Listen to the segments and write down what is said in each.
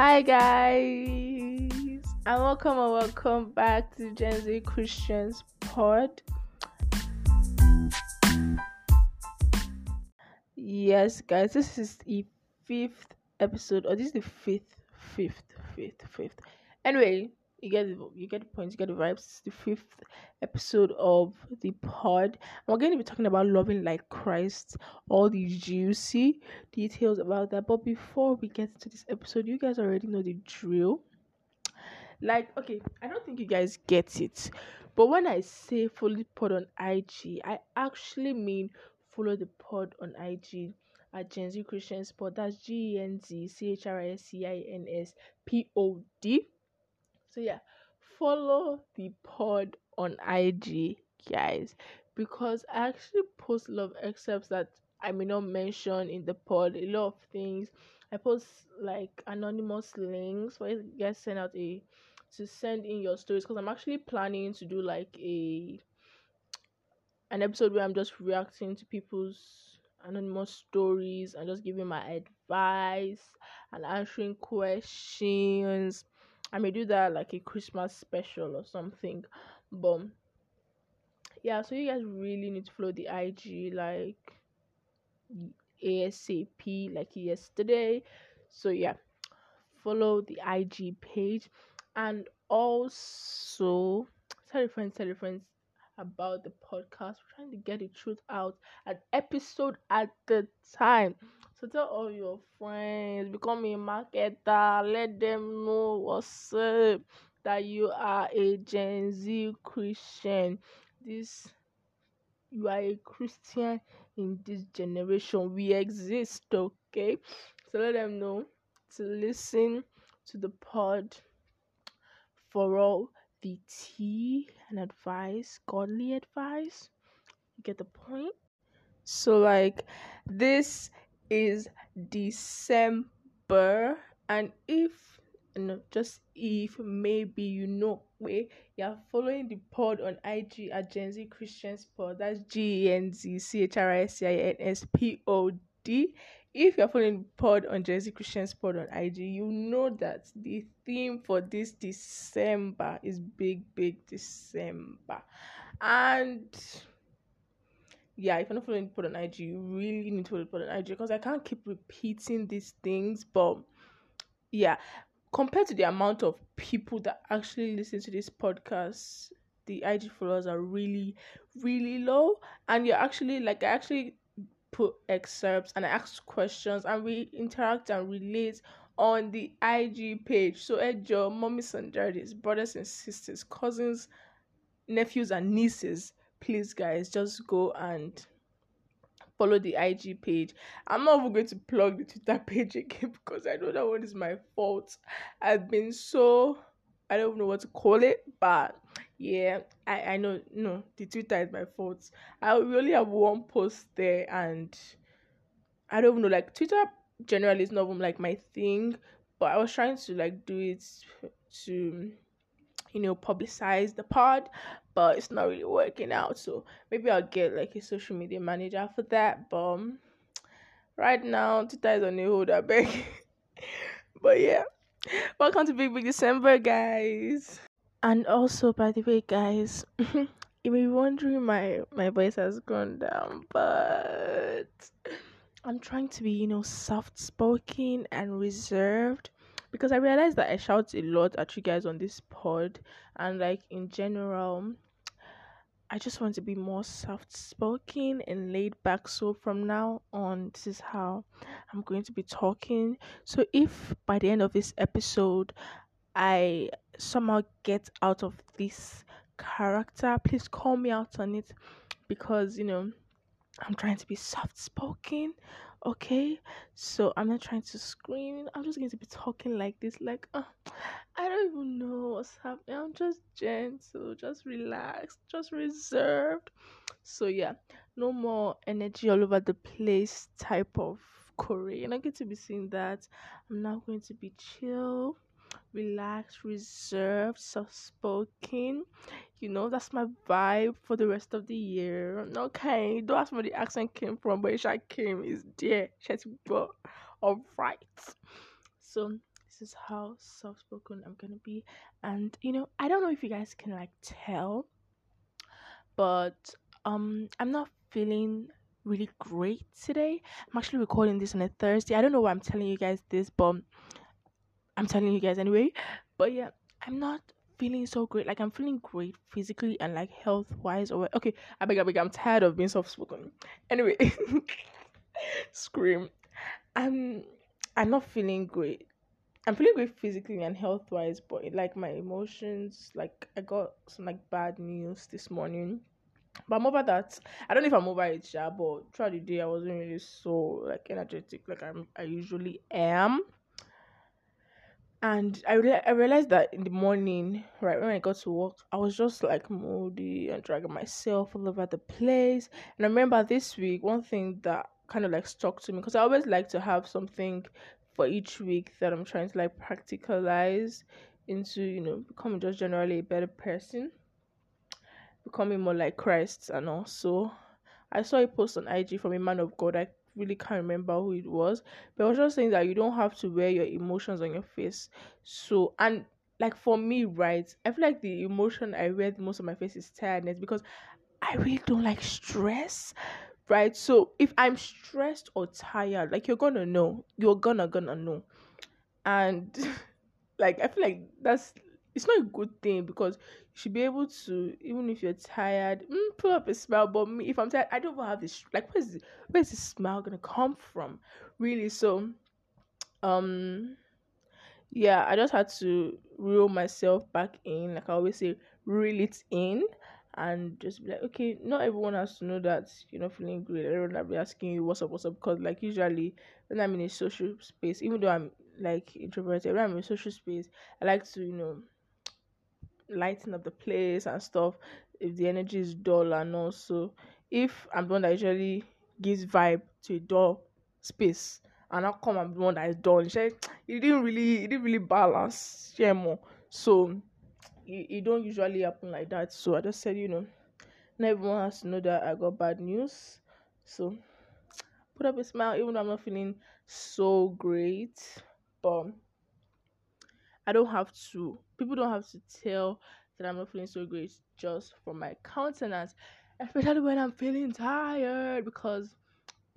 Hi guys, and welcome back to Gen Z Christians Pod. Yes guys, this is the fifth episode, or this is the fifth. Anyway, you get the point, you get the vibes. It's the fifth episode of the pod. We're going to be talking about loving like Christ, all the juicy details about that. But before we get to this episode, you guys already know the drill. Like, okay, I don't think you guys get it, but when I say follow the pod on IG, I actually mean follow the pod on IG at Gen Z Christians Pod. That's GenZChriscinspod. So yeah, follow the pod on IG, guys, because I actually post a lot of excerpts that I may not mention in the pod, a lot of things. I post like anonymous links where you guys send in your stories, because I'm actually planning to do like an episode where I'm just reacting to people's anonymous stories and just giving my advice and answering questions. I may do that like a Christmas special or something, but yeah, so you guys really need to follow the IG like ASAP, like yesterday. So yeah, follow the IG page, and also tell your friends about the podcast. We're trying to get the truth out, an episode at a time. So tell all your friends, become a marketer, let them know what's up, that you are a Gen Z Christian. You are a Christian in this generation. We exist, okay? So let them know to listen to the pod for all the tea and advice, godly advice. You get the point? So like, this is December, and maybe you're following the pod on IG at Gen Z Christians Pod. That's GenZChriscinspod. If you're following the pod on Gen Z Christians Pod on IG, you know that the theme for this December is big December. And yeah, if you're not following the pod on IG, you really need to follow the pod on IG, because I can't keep repeating these things. But yeah, compared to the amount of people that actually listen to this podcast, the IG followers are really, really low. And I actually put excerpts and I ask questions, and we interact and relate on the IG page. So, your mommies and daddies, brothers and sisters, cousins, nephews and nieces, please guys, just go and follow the IG page. I'm not even going to plug the Twitter page again, because I know that one is my fault. I don't know what to call it, but yeah, I know, no, the Twitter is my fault. I only have one post there, and I don't know, like, Twitter generally is not like my thing, but I was trying to like do it to publicize the pod, but it's not really working out. So maybe I'll get like a social media manager for that, but right now Twitter is on a holder bag. But yeah, welcome to big December, guys. And also, by the way guys, you may be wondering my voice has gone down, but I'm trying to be soft spoken and reserved, because I realized that I shout a lot at you guys on this pod, and like in general, I just want to be more soft-spoken and laid back. So from now on, this is how I'm going to be talking. So if by the end of this episode, I somehow get out of this character, please call me out on it, because I'm trying to be soft-spoken. Okay, so I'm not trying to scream. I'm just going to be talking like this, like I don't even know what's happening. I'm just gentle, just relaxed, just reserved. So yeah, no more energy all over the place type of Korea. You're not going to be seeing that. I'm now going to be chill, relaxed, reserved, soft-spoken. That's my vibe for the rest of the year. Okay, don't ask me where the accent came from, but it came. It's there. All right. So This is how soft-spoken I'm gonna be. And I don't know if you guys can tell, but I'm not feeling really great today. I'm actually recording this on a Thursday. I don't know why I'm telling you guys this, but I'm telling you guys anyway. But yeah, I'm not feeling so great. I'm feeling great physically and health-wise. Or okay, I beg, I'm tired of being soft-spoken. Anyway, scream. I'm not feeling great. I'm feeling great physically and health-wise, but my emotions, I got some bad news this morning. But I'm over that. I don't know if I'm over it, yeah, but throughout the day I wasn't really so energetic I usually am. And I realized that in the morning, right when I got to work, I was just moody and dragging myself all over the place. And I remember this week, one thing that kind of stuck to me, because I always like to have something for each week that I'm trying to practicalize into, becoming just generally a better person, becoming more like Christ. And also I saw a post on IG from a man of God. I really can't remember who it was, but I was just saying that you don't have to wear your emotions on your face. So, and for me, right, I feel the emotion I wear the most on my face is tiredness, because I really don't like stress. Right, so if I'm stressed or tired, you're gonna know, and I feel that's, it's not a good thing, because you should be able to, even if you're tired, pull up a smile. But me, if I'm tired, I don't have this. Where's the smile gonna come from, really? So, yeah, I just had to reel myself back in, I always say, reel it in. And just be okay, not everyone has to know that you're not feeling great. Everyone will be asking you what's up, because usually when I'm in a social space, even though I'm introverted, when I'm in a social space, I like to lighten up the place and stuff. If the energy is dull, and also if I'm the one that usually gives vibe to a dull space, and I'll come and be the one that is dull, it didn't really balance. Yeah, more so. It don't usually happen like that. So I just said, not everyone has to know that I got bad news. So put up a smile, even though I'm not feeling so great. But people don't have to tell that I'm not feeling so great just from my countenance, especially when I'm feeling tired, because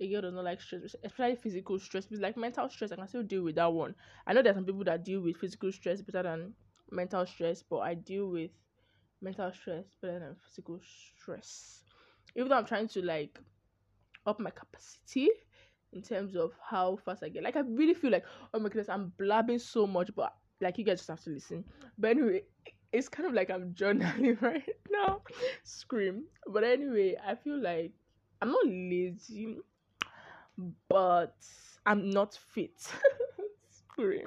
a girl does not like stress, especially physical stress. Because mental stress, I can still deal with that one. I know there's some people that deal with physical stress better than mental stress, but I deal with mental stress better than physical stress, even though I'm trying to up my capacity in terms of how fast I get. I really feel oh my goodness, I'm blabbing so much, but you guys just have to listen. But anyway, it's kind of I'm journaling right now. Scream. But anyway, I feel I'm not lazy, but I'm not fit. Scream.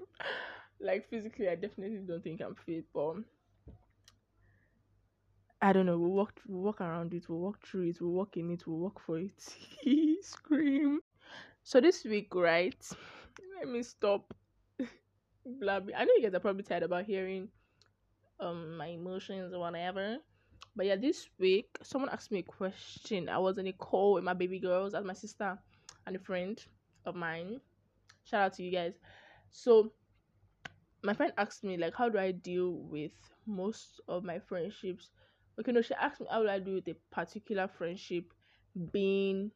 Physically, I definitely don't think I'm fit, but I don't know. We'll walk around it, we'll walk through it, we'll walk in it, we'll walk for it. Scream. So this week, right, let me stop blabbing. I know you guys are probably tired about hearing my emotions or whatever, but yeah, this week, someone asked me a question. I was in a call with my baby girls, as my sister and a friend of mine. Shout out to you guys. So my friend asked me, how do I deal with most of my friendships? Okay, no, she asked me, how do I deal with a particular friendship being,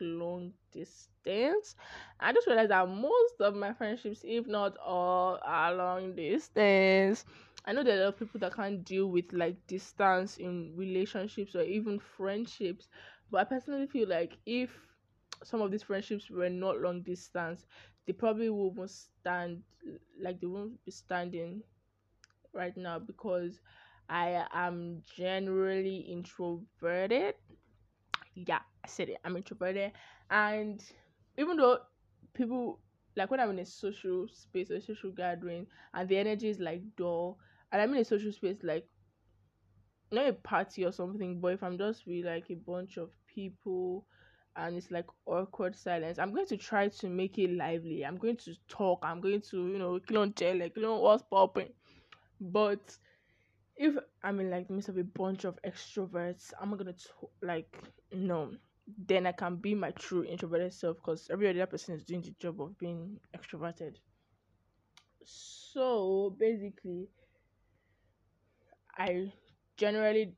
long distance? I just realized that most of my friendships, if not all, are long distance. I know there are a lot of people that can't deal with, distance in relationships or even friendships. But I personally feel if some of these friendships were not long distance, they probably won't stand, they won't be standing right now, because I am generally introverted. Yeah, I said it, I'm introverted. And even though people, when I'm in a social space or a social gathering and the energy is dull, and I'm in a social space, not a party or something, but if I'm just with a bunch of people, and it's awkward silence, I'm going to try to make it lively. I'm going to talk. I'm going to, what's popping. But if I'm in the midst of a bunch of extroverts, I'm not going to no. Then I can be my true introverted self, because every other person is doing the job of being extroverted. So basically, I generally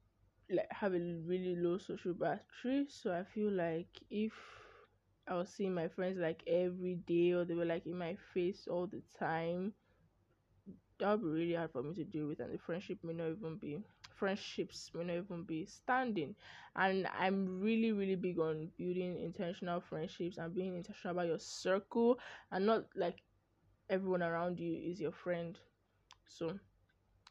have a really low social battery. So I feel like if I was seeing my friends like every day, or they were like in my face all the time, that would be really hard for me to deal with, and the friendships may not even be standing. And I'm really, really big on building intentional friendships and being intentional about your circle, and not like everyone around you is your friend. So you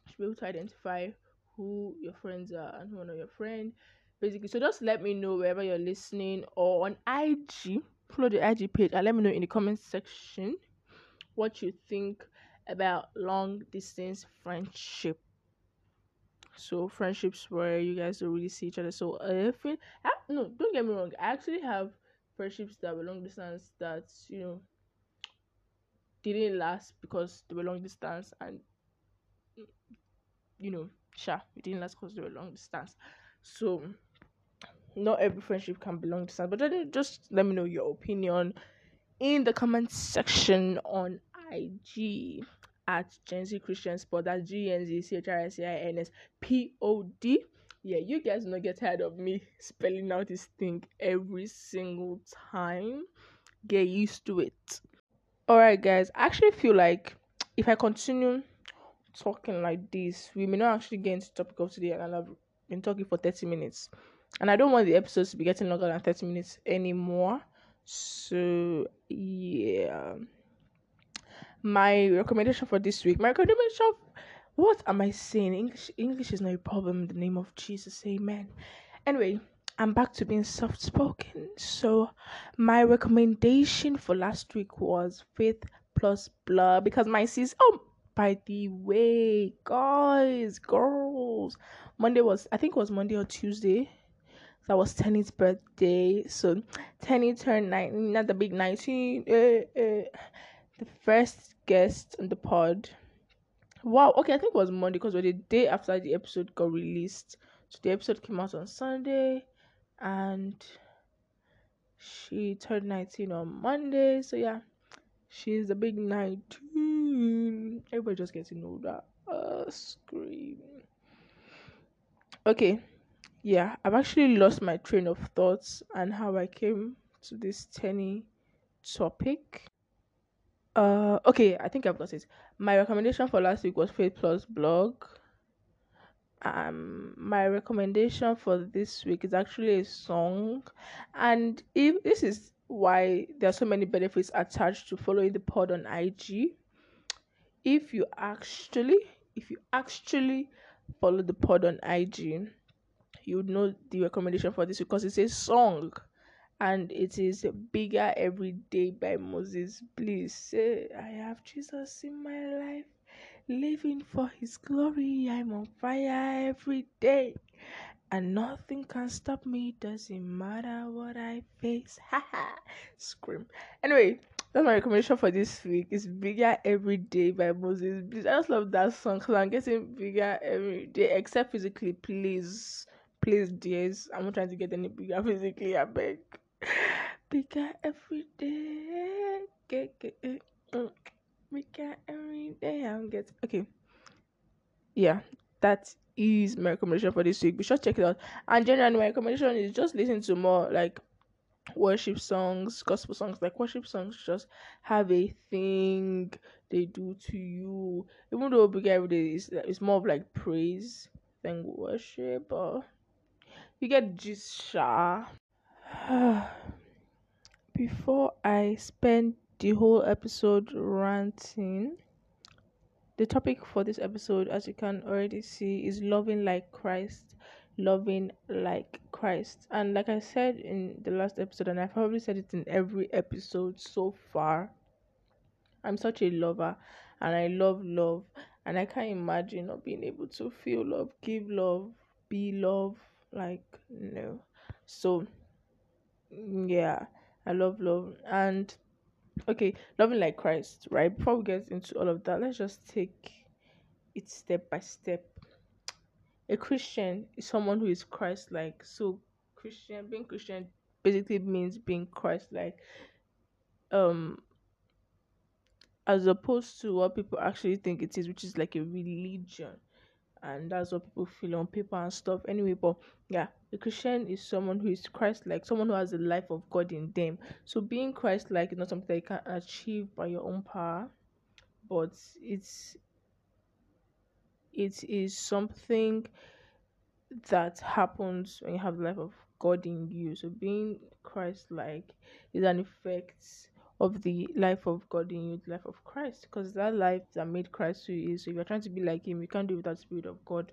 should be able to identify who your friends are and who are not your friend, basically. So just let me know wherever you're listening, or on IG, follow the IG page, and let me know in the comment section what you think about long distance friendship. So friendships where you guys don't really see each other so often. No, don't get me wrong, I actually have friendships that were long distance that, you know, didn't last because they were long distance, and you know, it didn't last because they were long distance. So not every friendship can be long distance, but then just let me know your opinion in the comment section on IG at Gen Z Christians Pod. That's GNZCHRICINS POD. Yeah, you guys don't get tired of me spelling out this thing every single time. Get used to it. Alright guys, I actually feel like if I continue talking like this, we may not actually get into the topic of today, and I've been talking for 30 minutes. And I don't want the episodes to be getting longer than 30 minutes anymore. So yeah. My recommendation for this week, what am I saying? English is not a problem in the name of Jesus, amen. Anyway, I'm back to being soft-spoken. So my recommendation for last week was Faith Plus Blood, because my sis, by the way, guys, girls, I think it was Monday or Tuesday, that was Tenny's birthday. So Tenny turned 19, not the big 19, the first guest on the pod. Wow, okay, I think it was Monday, because the day after the episode got released. So the episode came out on Sunday, and she turned 19 on Monday. So yeah, she's the big 19. Everybody just gets to know that. Scream. Okay, yeah, I've actually lost my train of thoughts and how I came to this Tenny topic. Okay, I think I've got it. My recommendation for last week was Faith Plus Blog. My recommendation for this week is actually a song, and if this is why there are so many benefits attached to following the pod on IG. If you actually follow the pod on IG, you would know the recommendation for this, because it's a song. And it is Bigger Every Day by Moses Bliss. I have Jesus in my life, living for his glory. I'm on fire every day, and nothing can stop me. Doesn't matter what I face. Haha, scream. Anyway, that's my recommendation for this week. It's Bigger Every Day by Moses Bliss. I just love that song, because I'm getting bigger every day, except physically, please. Please, dears. I'm not trying to get any bigger physically, I beg. Bigger every day. Bigger every day. Okay. Yeah, that is my recommendation for this week. Be sure to check it out. And generally, my recommendation is just listen to more like worship songs, gospel songs. Like worship songs just have a thing they do to you. Even though Bigger Every Day is more of like praise than worship, or you get just shy. Before I spend the whole episode ranting, the topic for this episode, as you can already see, is loving like Christ. And like I said in the last episode, and I've probably said it in every episode so far, I'm such a lover, and I love love, and I can't imagine not being able to feel love, give love, be love, like, no. So yeah, I love love. And okay, loving like Christ, right? Before we get into all of that, let's just take it step by step. A Christian is someone who is Christ-like. So being Christian basically means being Christ-like. as opposed to what people actually think it is, which is like a religion. And that's what people feel on paper and stuff. Anyway, but yeah, a Christian is someone who is Christ-like, someone who has the life of God in them. So being Christ-like is not something that you can achieve by your own power, but it is something that happens when you have the life of God in you. So being Christ-like is an effect of the life of God in you, the life of Christ, because that life that made Christ who he is. So if you're trying to be like him, you can't do it without the Spirit of God.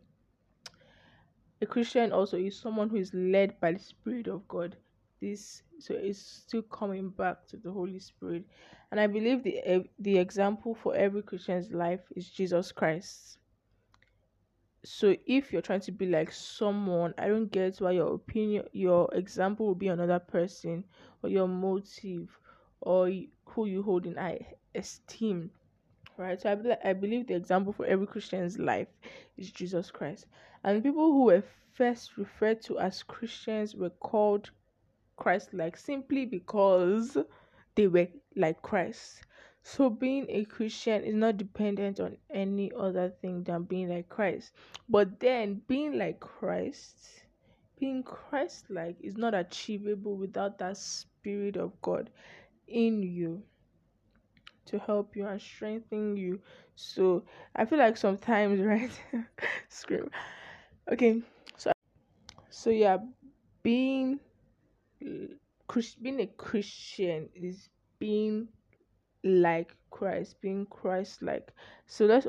A Christian also is someone who is led by the Spirit of God. So it's still coming back to the Holy Spirit. And I believe the example for every Christian's life is Jesus Christ. So if you're trying to be like someone, I don't get why your example will be another person, or your motive, or who you hold in high esteem, right? So I believe the example for every Christian's life is Jesus Christ. And people who were first referred to as Christians were called Christ-like simply because they were like Christ. So being a Christian is not dependent on any other thing than being like Christ. But then being like Christ, being Christ-like, is not achievable without that Spirit of God in you to help you and strengthen you. So I feel like sometimes, right? Scream. Okay, so yeah, being a Christian is being like Christ, being Christ-like. So let's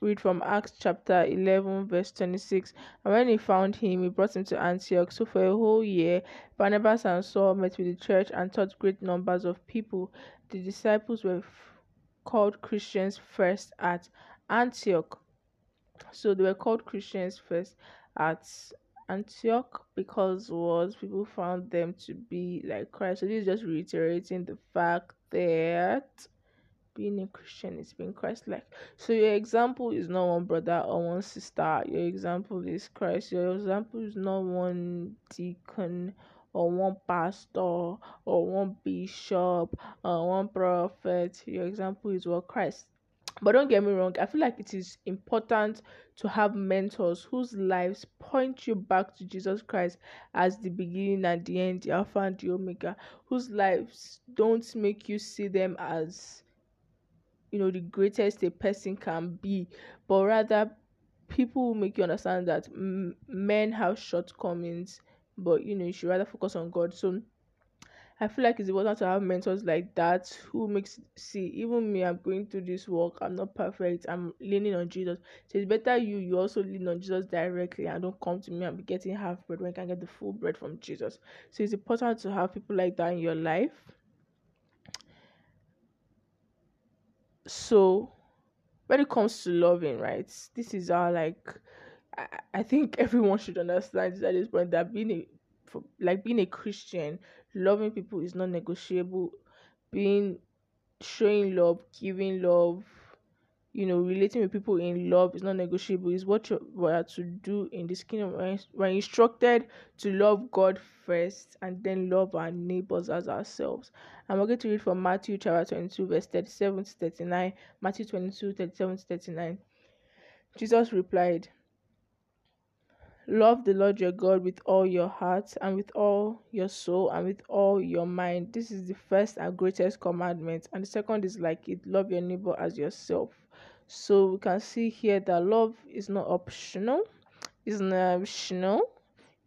read from Acts chapter 11 verse 26. And when he found him, he brought him to Antioch. So for a whole year, Barnabas and Saul met with the church and taught great numbers of people. The disciples were called Christians first at Antioch. So they were called Christians first at Antioch because people found them to be like Christ. So this is just reiterating the fact that being a Christian is being Christ-like. So your example is not one brother or one sister. Your example is Christ. Your example is not one deacon or one pastor or one bishop or one prophet. Your example is what Christ. But don't get me wrong, I feel like it is important to have mentors whose lives point you back to Jesus Christ as the beginning and the end, the Alpha and the Omega, whose lives don't make you see them as, the greatest a person can be, but rather people make you understand that men have shortcomings, but, you should rather focus on God. So I feel like it's important to have mentors like that who even me, I'm going through this work, I'm not perfect, I'm leaning on Jesus. So it's better you also lean on Jesus directly and don't come to me and be getting half bread when you can get the full bread from Jesus. So it's important to have people like that in your life. So when it comes to loving, right, this is our, I think everyone should understand this at this point, that being a Christian, loving people is not negotiable. Showing love, giving love, relating with people in love is not negotiable. It's what you are to do in this kingdom. We're instructed to love God first and then love our neighbors as ourselves. And we're going to read from Matthew chapter 22, verse 37 to 39. Matthew 22, 37 to 39. Jesus replied, "Love the Lord your God with all your heart and with all your soul and with all your mind. This is the first and greatest commandment. And the second is like it, love your neighbor as yourself." So we can see here that love is not optional. It's not optional.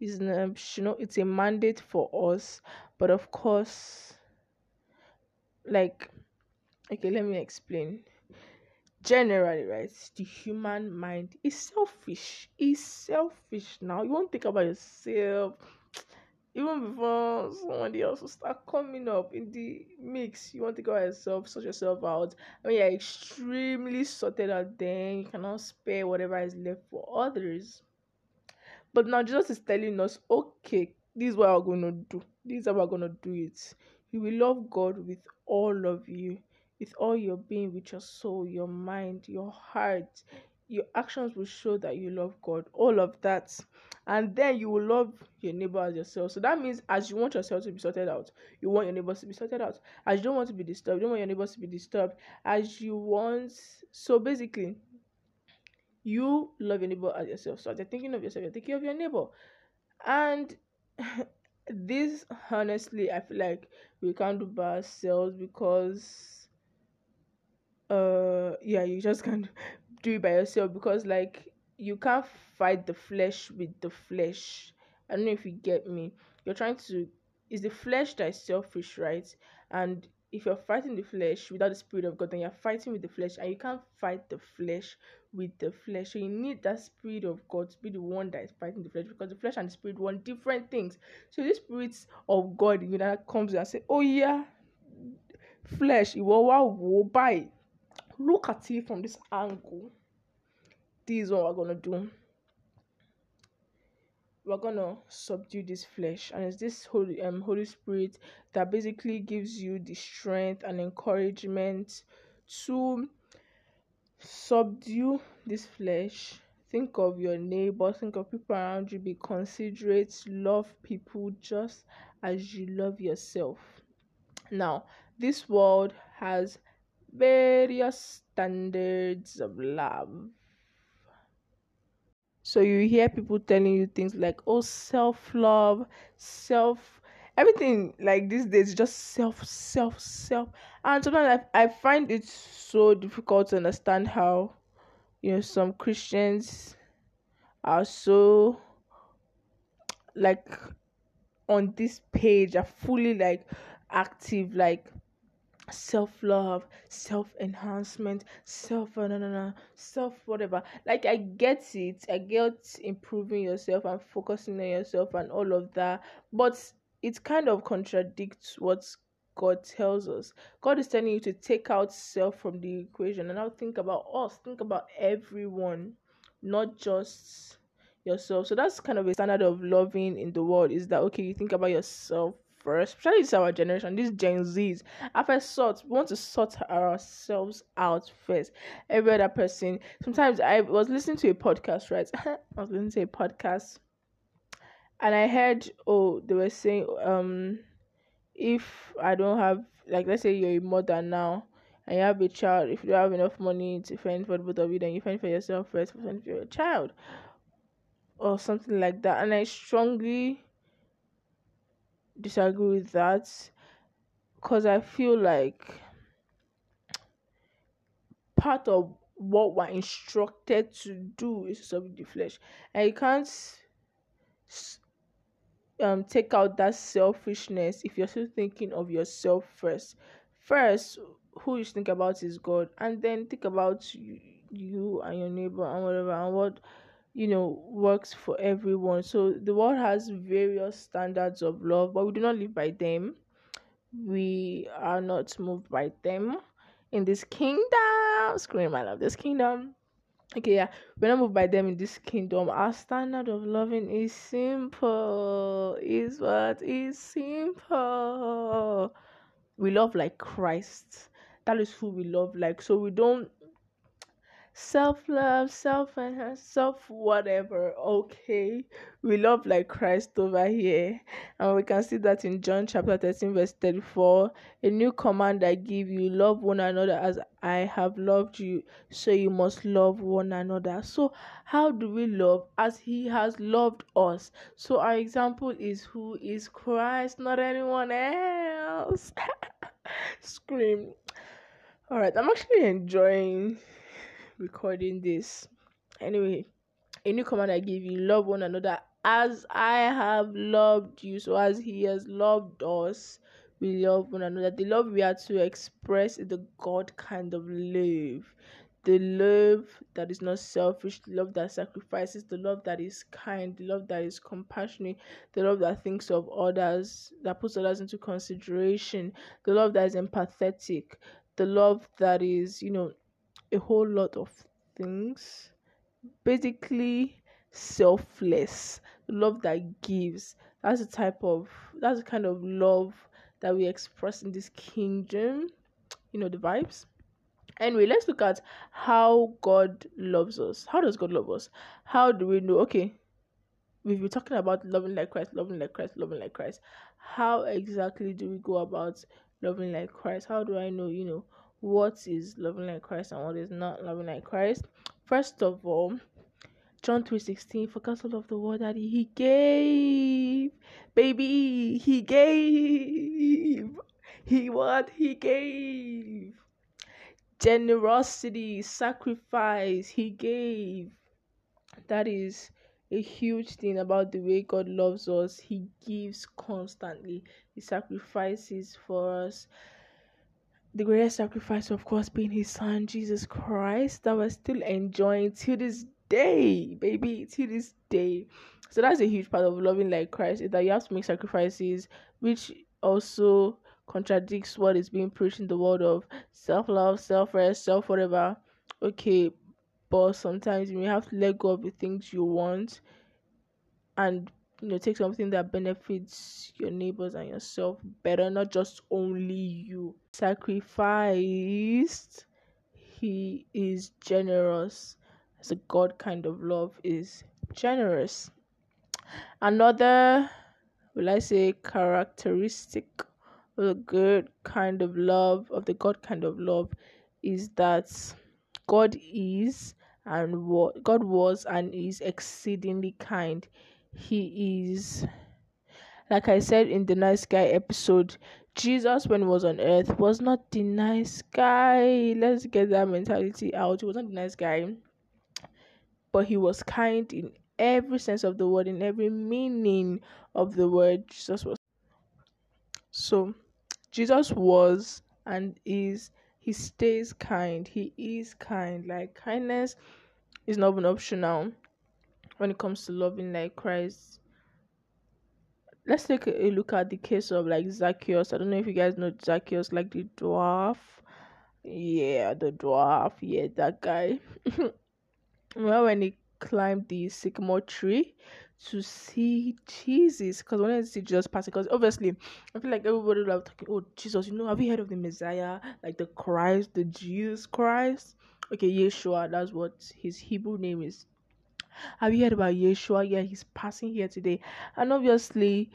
It's not optional. It's a mandate for us. But of course, let me explain. Generally, right, the human mind is selfish. It's selfish now. You won't think about yourself even before somebody else will start coming up in the mix. You won't think about yourself, sort yourself out. When you're extremely sorted out, then you cannot spare whatever is left for others. But now Jesus is telling us, okay, this is what we're going to do. This is how we're going to do it. You will love God with all of you, with all your being, with your soul, your mind, your heart, your actions will show that you love God, all of that. And then you will love your neighbor as yourself. So that means as you want yourself to be sorted out, you want your neighbors to be sorted out. As you don't want to be disturbed, you don't want your neighbors to be disturbed. As you want... So basically, you love your neighbor as yourself. So as you're thinking of yourself, you're thinking of your neighbor. And this, honestly, I feel like we can't do by ourselves because... you just can't do it by yourself because, like... You can't fight the flesh with the flesh. I don't know if you get me. You're trying to... It's the flesh that is selfish, right? And if you're fighting the flesh without the Spirit of God, then you're fighting with the flesh. And you can't fight the flesh with the flesh. So you need that Spirit of God to be the one that is fighting the flesh. Because the flesh and the Spirit want different things. So the Spirit of God, you know, that comes and says, oh yeah, flesh, you will buy. Look at it from this angle. This is what we're gonna do. We're gonna subdue this flesh, and it's this Holy Spirit that basically gives you the strength and encouragement to subdue this flesh. Think of your neighbor, think of people around you, be considerate, love people just as you love yourself. Now, this world has various standards of love. So you hear people telling you things like, oh, self-love, everything like these days, just self. And sometimes I find it so difficult to understand how, you know, some Christians are so, like, on this page, are fully, like, active, like, self-love, self-enhancement, self-whatever. Like, I get it. I get improving yourself and focusing on yourself and all of that. But it kind of contradicts what God tells us. God is telling you to take out self from the equation. And now think about us. Think about everyone, not just yourself. So that's kind of a standard of loving in the world, is that, okay, you think about yourself first, especially it's our generation, these Gen Zs. At first, we want to sort ourselves out first. Every other person. Sometimes I was listening to a podcast, right? And I heard, they were saying, if I don't have, like, let's say you're a mother now, and you have a child. If you don't have enough money to fend for both of you, then you fend for yourself first, fend for your child, or something like that. And I strongly disagree with that, because I feel like part of what we're instructed to do is to subdue the flesh, and you can't take out that selfishness if you're still thinking of yourself first. First, who you think about is God, and then think about you and your neighbor and whatever, and what, you know, works for everyone. So the world has various standards of love, but we do not live by them. We are not moved by them in this kingdom. Scream, I love this kingdom. Okay, yeah, we're not moved by them in this kingdom. Our standard of loving is simple. Is what is simple. We love like Christ. That is who we love like. So we don't self-love, self-whatever. Okay, we love like Christ over here, and we can see that in John chapter 13 verse 34. A new command I give you, love one another as I have loved you, so you must love one another. So how do we love? As he has loved us. So our example is who is Christ, not anyone else. Scream. All right, I'm actually enjoying recording this. Anyway, a new command I give you, love one another as I have loved you. So as he has loved us, we love one another. The love we are to express is the God kind of love, the love that is not selfish, the love that sacrifices, the love that is kind, the love that is compassionate, the love that thinks of others, that puts others into consideration, the love that is empathetic, the love that is, you know, a whole lot of things. Basically, selfless love that gives. That's the kind of love that we express in this kingdom. You know the vibes. Anyway, let's look at how God loves us. How does God love us? How do we know? Okay, we've been talking about loving like Christ, loving like Christ, loving like Christ. How exactly do we go about loving like Christ? How do I know, what is loving like Christ and what is not loving like Christ? First of all, John 3:16, for God so loved the world that he gave. Baby, he gave. He gave. Generosity, sacrifice, he gave. That is a huge thing about the way God loves us. He gives constantly. He sacrifices for us. The greatest sacrifice, of course, being his son, Jesus Christ, that we're still enjoying till this day, baby, to this day. So that's a huge part of loving like Christ, is that you have to make sacrifices, which also contradicts what is being preached in the world of self-love, self-rest, self-whatever. Okay, but sometimes you may have to let go of the things you want and take something that benefits your neighbors and yourself better, not just only you. Sacrificed, he is generous. So God kind of love is generous. Another, characteristic of the good kind of love, of the God kind of love, is that God was and is exceedingly kind. He is, like I said in the nice guy episode, Jesus, when he was on earth, was not the nice guy. Let's get that mentality out. He was not the nice guy. But he was kind in every sense of the word, in every meaning of the word. Jesus was. So, Jesus was and is. He stays kind. He is kind. Like, kindness is not an optional when it comes to loving like Christ. Let's take a look at the case of Zacchaeus. I don't know if you guys know Zacchaeus, like the dwarf. Yeah, the dwarf. Yeah, that guy. Well, when he climbed the sycamore tree to see Jesus, because I wanted to see Jesus passing, because obviously I feel like everybody would have talking, oh Jesus, have you heard of the Messiah, like the Christ, the Jesus Christ? Okay, Yeshua, that's what his Hebrew name is. Have you heard about Yeshua? Yeah, he's passing here today. And obviously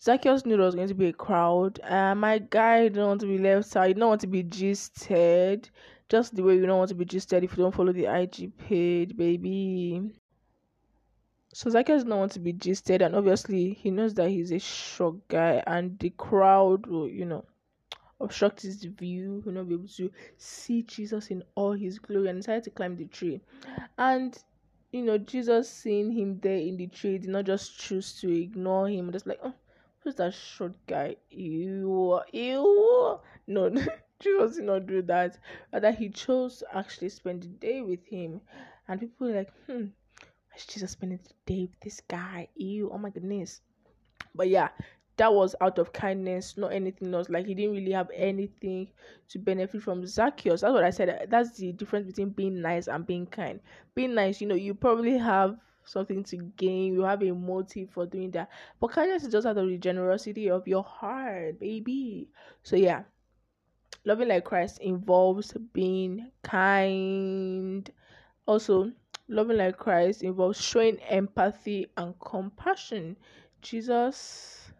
Zacchaeus knew there was going to be a crowd, and my guy didn't want to be left out. He didn't want to be gisted, just the way you don't want to be gisted if you don't follow the IG page, baby. So Zacchaeus doesn't want to be gisted, and obviously he knows that he's a short guy, and the crowd will, obstruct his view. He'll not be able to see Jesus in all his glory, and decided to climb the tree. And Jesus, seeing him there in the tree, did not just choose to ignore him. Just like, oh, who's that short guy? Ew. No, Jesus did not do that. Rather, he chose to actually spend the day with him. And people were like, why is Jesus spending the day with this guy? Ew, oh my goodness. But yeah, that was out of kindness, not anything else. Like, he didn't really have anything to benefit from Zacchaeus. That's what I said. That's the difference between being nice and being kind. Being nice, you probably have something to gain, you have a motive for doing that, but kindness is just out of the generosity of your heart, baby. So yeah, loving like Christ involves being kind. Also, loving like Christ involves showing empathy and compassion. Jesus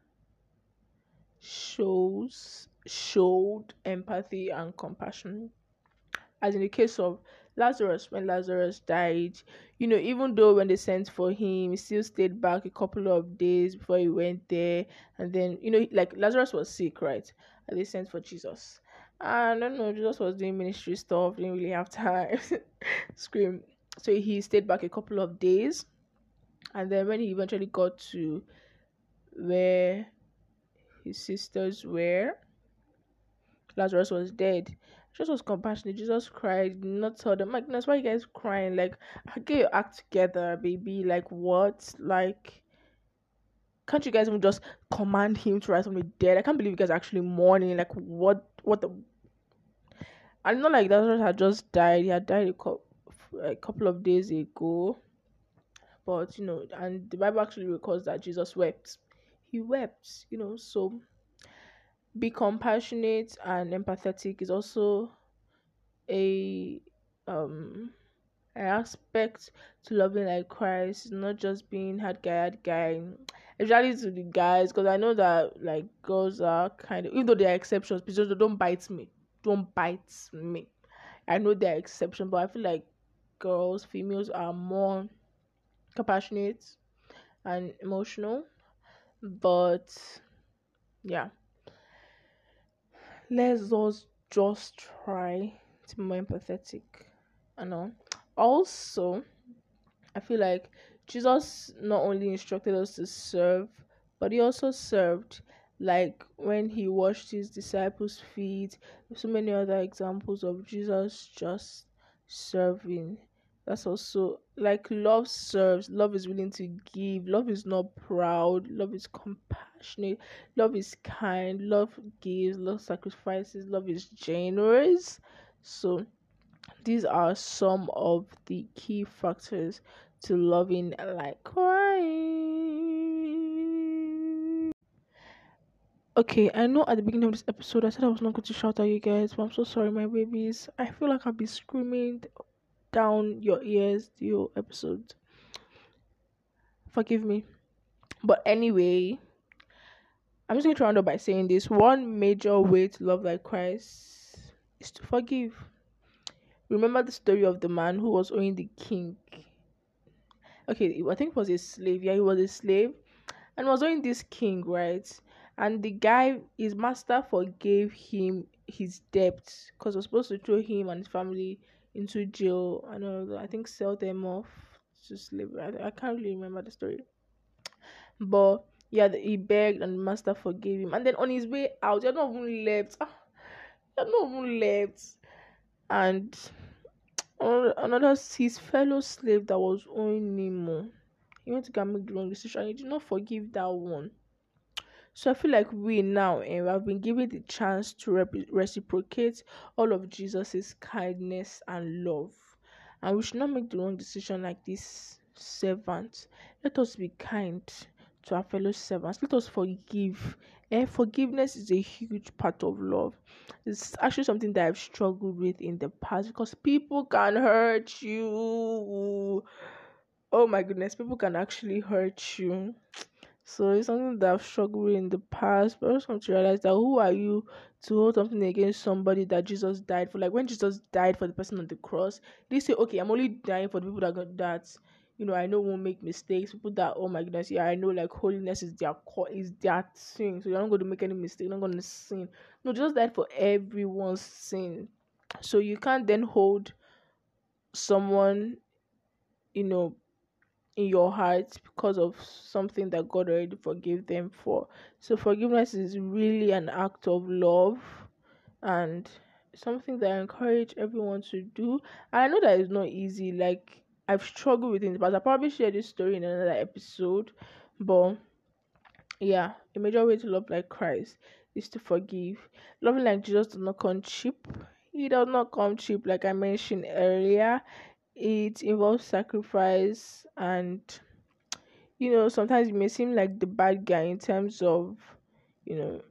showed empathy and compassion, as in the case of Lazarus. When Lazarus died, even though when they sent for him, he still stayed back a couple of days before he went there. And then, Lazarus was sick, right? And they sent for Jesus. I don't know, Jesus was doing ministry stuff, didn't really have time. Scream. So he stayed back a couple of days. And then when he eventually got to where his sisters were, Lazarus was dead. Jesus was compassionate. Jesus cried, not told them, my goodness, why are you guys crying? Like, get your act together, baby. Like, what? Like, can't you guys even just command him to rise from the dead? I can't believe you guys are actually mourning. Like, what the... And not like Lazarus had just died. He had died a couple of days ago. But, and the Bible actually records that Jesus wept. He wept, so... Be compassionate and empathetic is also an aspect to loving like Christ, not just being hard guy, especially to the guys, because I know that like girls are kind of, even though there are exceptions, because don't bite me. I know there are exceptions, but I feel like females are more compassionate and emotional. But yeah, let's us just try to be more empathetic. I know. Also, I feel like Jesus not only instructed us to serve, but he also served. Like when he washed his disciples' feet, so many other examples of Jesus just serving. That's also like love serves. Love is willing to give. Love is not proud. Love is compassionate. Love is kind. Love gives. Love sacrifices. Love is generous. So these are some of the key factors to loving like Christ. Okay, I know at the beginning of this episode I said I was not going to shout at you guys, but I'm so sorry, my babies. I feel like I'll be screaming down your ears the whole episode. Forgive me. But anyway, I'm just going to round up by saying this. One major way to love like Christ is to forgive. Remember the story of the man who was owing the king. Okay, I think it was a slave. Yeah, he was a slave and was owing this king, right? And the guy, his master forgave him his debt because he was supposed to throw him and his family into jail. I don't know, I think sell them off to slavery. I can't really remember the story. But yeah, he begged and the master forgave him. And then on his way out, he had not even left. And another, his fellow slave that was owing him more, he went to make the wrong decision. He did not forgive that one. So I feel like we now have been given the chance to reciprocate all of Jesus's kindness and love, and we should not make the wrong decision like this servant. Let us be kind to our fellow servants. Let us forgive. Forgiveness is a huge part of love. It's actually something that I've struggled with in the past because people can hurt you. Oh my goodness, people can actually hurt you. So it's something that I've struggled with in the past, but I just come to realize that who are you to hold something against somebody that Jesus died for? Like when Jesus died for the person on the cross, they say, okay, I'm only dying for the people that got that. You know, I know won't make mistakes. People that, oh my goodness, yeah, I know like holiness is their core, is their thing. So you're not going to make any mistake. You're not going to sin. No, just that for everyone's sin. So you can't then hold someone, you know, in your heart because of something that God already forgave them for. So forgiveness is really an act of love, and something that I encourage everyone to do. And I know that it's not easy. Like, I've struggled with it in the past. I probably share this story in another episode, but yeah, a major way to love like Christ is to forgive. Loving like Jesus does not come cheap. He does not come cheap, like I mentioned earlier. It involves sacrifice, and you know, sometimes you may seem like the bad guy in terms of, you know,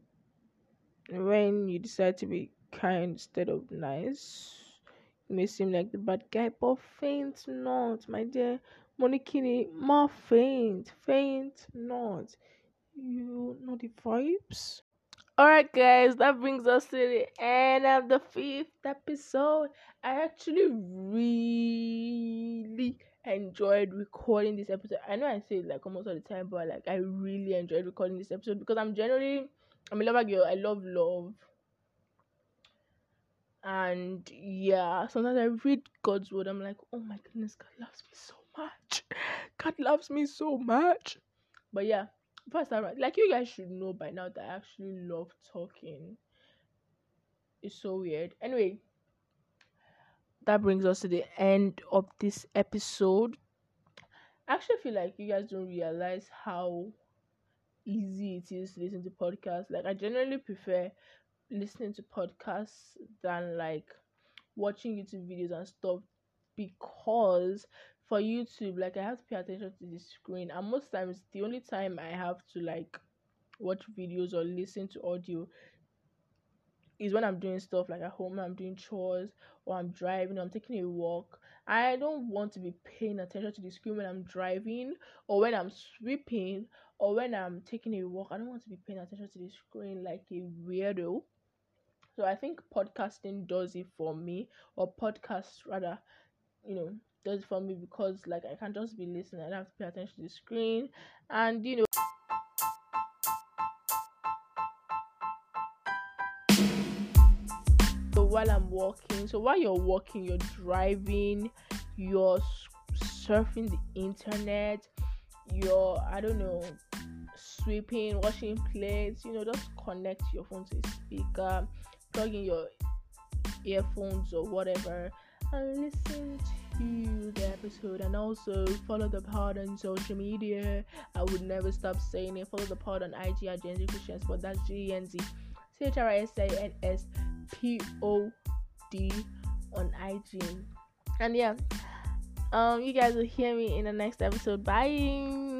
when you decide to be kind instead of nice. May seem like the bad guy, but faint not, my dear Monikini. More faint not. You know the vibes. Alright, guys, that brings us to the end of the 5th episode. I actually really enjoyed recording this episode. I know I say it like almost all the time, but like I really enjoyed recording this episode because I'm a lover girl. I love love. And yeah, sometimes I read God's word, I'm like, oh my goodness, God loves me so much. But yeah, first I like, you guys should know by now that I actually love talking. It's so weird. Anyway, that brings us to the end of this episode. I actually feel like you guys don't realize how easy it is to listen to podcasts. Like, I generally prefer listening to podcasts than like watching YouTube videos and stuff, because for YouTube, like, I have to pay attention to the screen, and most times the only time I have to like watch videos or listen to audio is when I'm doing stuff like at home, I'm doing chores, or I'm driving, or I'm taking a walk. I don't want to be paying attention to the screen when I'm driving, or when I'm sweeping, or when I'm taking a walk. I don't want to be paying attention to the screen like a weirdo. So I think podcasting does it for me, or podcasts rather, you know, does it for me, because like I can just be listening. I don't have to pay attention to the screen, and you know. While I'm walking, so while you're walking, you're driving, you're surfing the internet, you're, I don't know, sweeping, washing plates, you know, just connect your phone to a speaker, plug in your earphones or whatever, and listen to the episode. And also follow the pod on social media. I would never stop saying it. Follow the pod on IG at Gen Z Christians Pod. That's GenZ CHRISINS POD on IG. And yeah, you guys will hear me in the next episode. Bye.